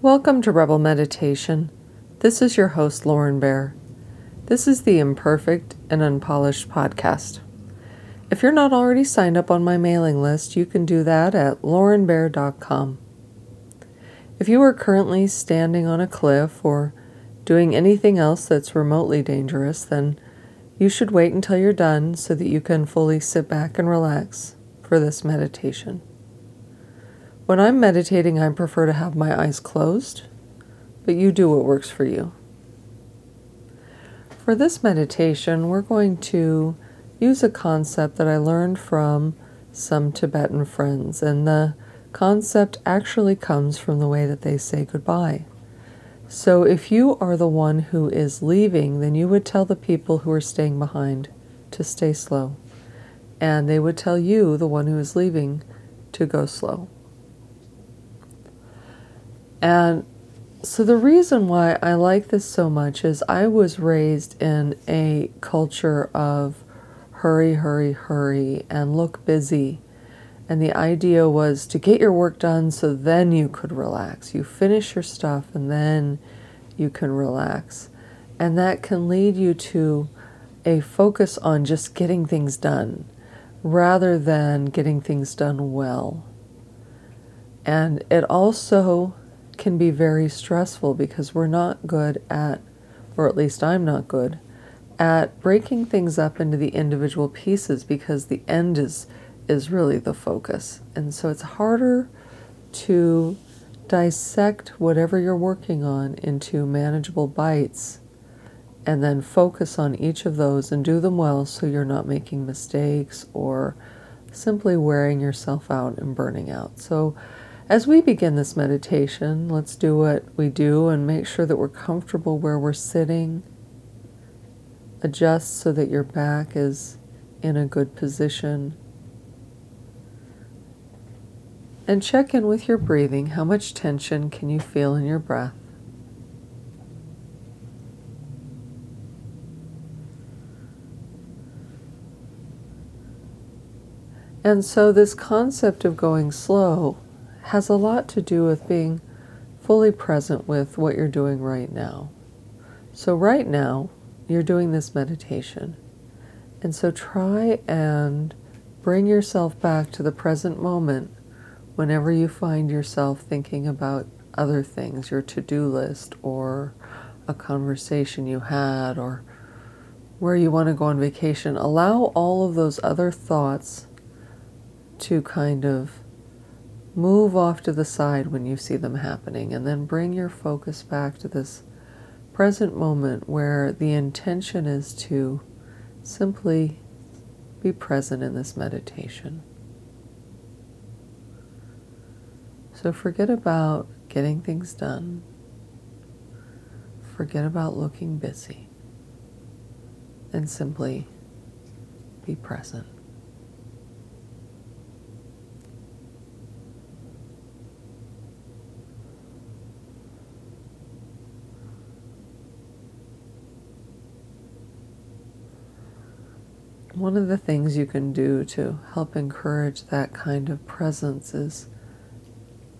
Welcome to Rebel Meditation. This is your host, Lauren Bear. This is the Imperfect and Unpolished Podcast. If you're not already signed up on my mailing list, you can do that at laurenbear.com. If you are currently standing on a cliff or doing anything else that's remotely dangerous, then you should wait until you're done so that you can fully sit back and relax for this meditation. When I'm meditating, I prefer to have my eyes closed, but you do what works for you. For this meditation, we're going to use a concept that I learned from some Tibetan friends, and the concept actually comes from the way that they say goodbye. So if you are the one who is leaving, then you would tell the people who are staying behind to stay slow, and they would tell you, the one who is leaving, to go slow. And so the reason why I like this so much is I was raised in a culture of hurry, hurry, hurry, and look busy. And the idea was to get your work done so then you could relax. You finish your stuff and then you can relax. And that can lead you to a focus on just getting things done rather than getting things done well. And it also can be very stressful because we're not good at, or at least I'm not good, at breaking things up into the individual pieces because the end is really the focus. And so it's harder to dissect whatever you're working on into manageable bites and then focus on each of those and do them well so you're not making mistakes or simply wearing yourself out and burning out. So as we begin this meditation, let's do what we do and make sure that we're comfortable where we're sitting. Adjust so that your back is in a good position. And check in with your breathing. How much tension can you feel in your breath? And so this concept of going slow has a lot to do with being fully present with what you're doing right now. So right now, you're doing this meditation. And so try and bring yourself back to the present moment whenever you find yourself thinking about other things, your to-do list or a conversation you had or where you want to go on vacation. Allow all of those other thoughts to kind of move off to the side when you see them happening, and then bring your focus back to this present moment where the intention is to simply be present in this meditation. So forget about getting things done. Forget about looking busy. And simply be present. One of the things you can do to help encourage that kind of presence is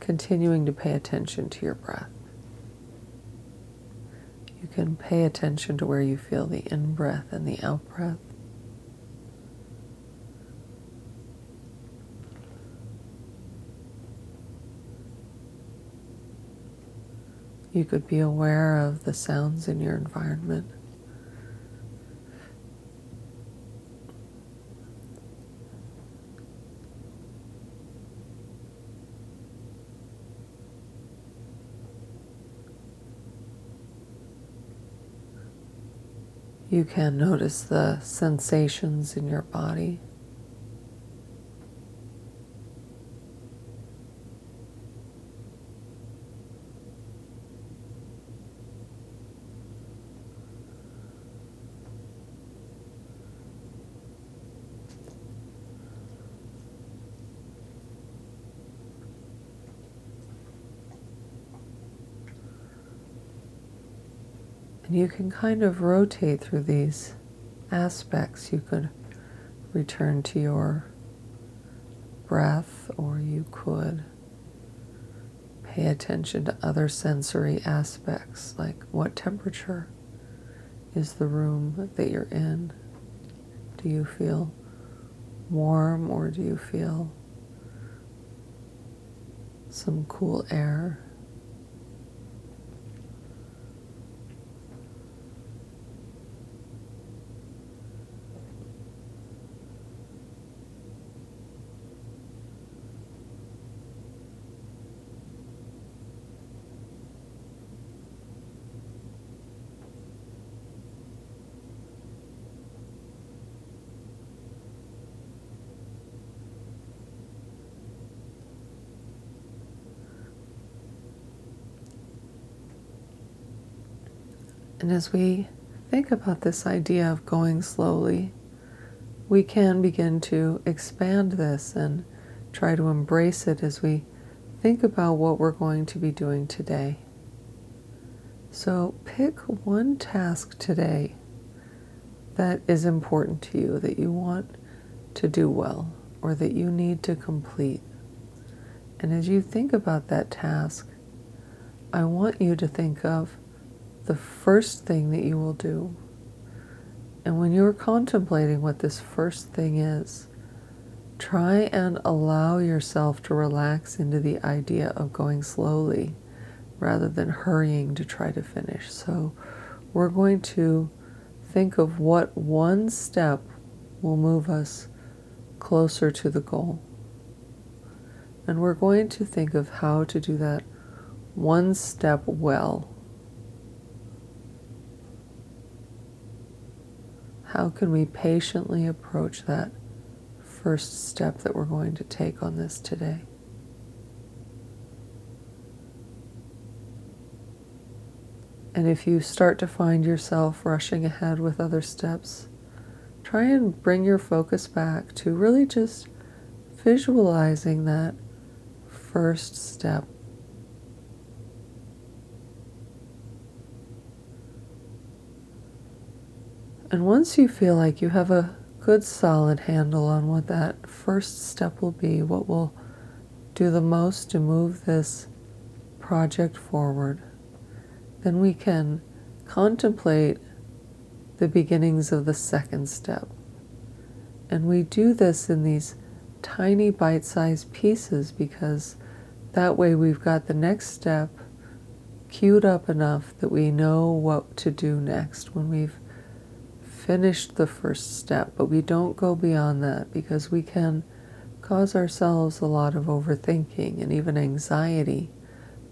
continuing to pay attention to your breath. You can pay attention to where you feel the in-breath and the out-breath. You could be aware of the sounds in your environment. You can notice the sensations in your body. You can kind of rotate through these aspects. You could return to your breath, or you could Pay attention to other sensory aspects, like what temperature is the room that you're in? Do you feel warm or do you feel some cool air? And as we think about this idea of going slowly, we can begin to expand this and try to embrace it as we think about what we're going to be doing today. So pick one task today that is important to you, that you want to do well, or that you need to complete. And as you think about that task, I want you to think of the first thing that you will do. And when you're contemplating what this first thing is, try and allow yourself to relax into the idea of going slowly rather than hurrying to try to finish. So we're going to think of what one step will move us closer to the goal. And we're going to think of how to do that one step well. How can we patiently approach that first step that we're going to take on this today? And if you start to find yourself rushing ahead with other steps, try and bring your focus back to really just visualizing that first step. And once you feel like you have a good solid handle on what that first step will be, what will do the most to move this project forward, then we can contemplate the beginnings of the second step. And we do this in these tiny bite-sized pieces because that way we've got the next step queued up enough that we know what to do next when we've finished the first step, but we don't go beyond that because we can cause ourselves a lot of overthinking and even anxiety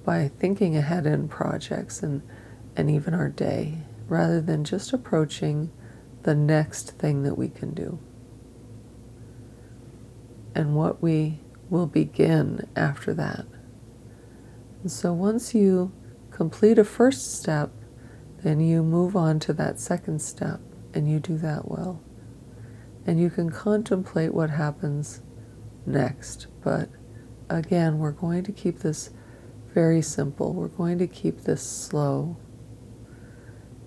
by thinking ahead in projects and even our day, rather than just approaching the next thing that we can do. And what we will begin after that. And so once you complete a first step, then you move on to that second step. And you do that well. And you can contemplate what happens next. But again, we're going to keep this very simple. We're going to keep this slow.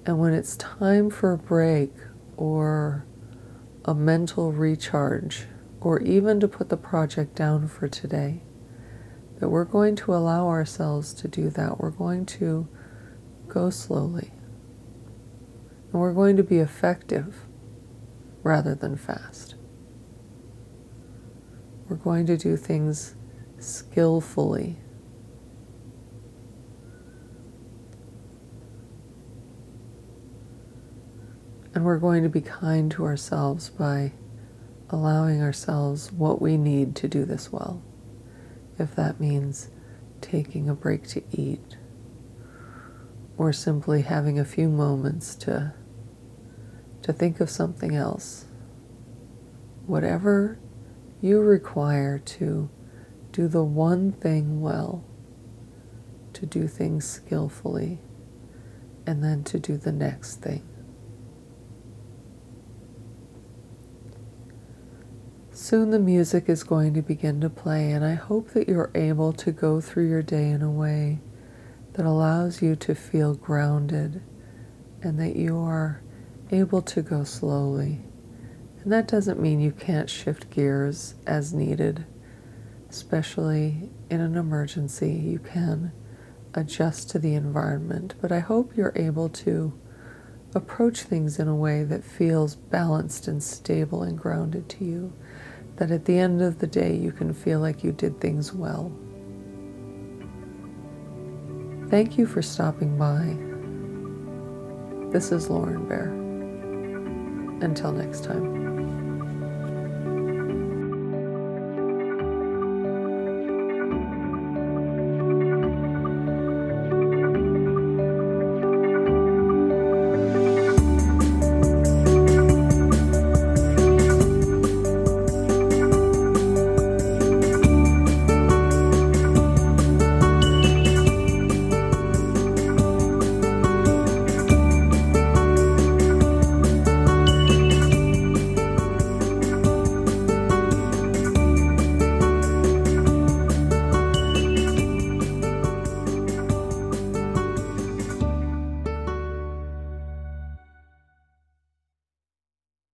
And when it's time for a break or a mental recharge, or even to put the project down for today, that we're going to allow ourselves to do that. We're going to go slowly. And we're going to be effective rather than fast. We're going to do things skillfully. And we're going to be kind to ourselves by allowing ourselves what we need to do this well. If that means taking a break to eat, or simply having a few moments to think of something else. Whatever you require to do the one thing well, to do things skillfully, and then to do the next thing. Soon the music is going to begin to play, and I hope that you're able to go through your day in a way that allows you to feel grounded and that you are able to go slowly. And that doesn't mean you can't shift gears as needed, especially in an emergency, you can adjust to the environment, but I hope you're able to approach things in a way that feels balanced and stable and grounded to you, that at the end of the day you can feel like you did things well. Thank you for stopping by. This is Lauren Bear. Until next time.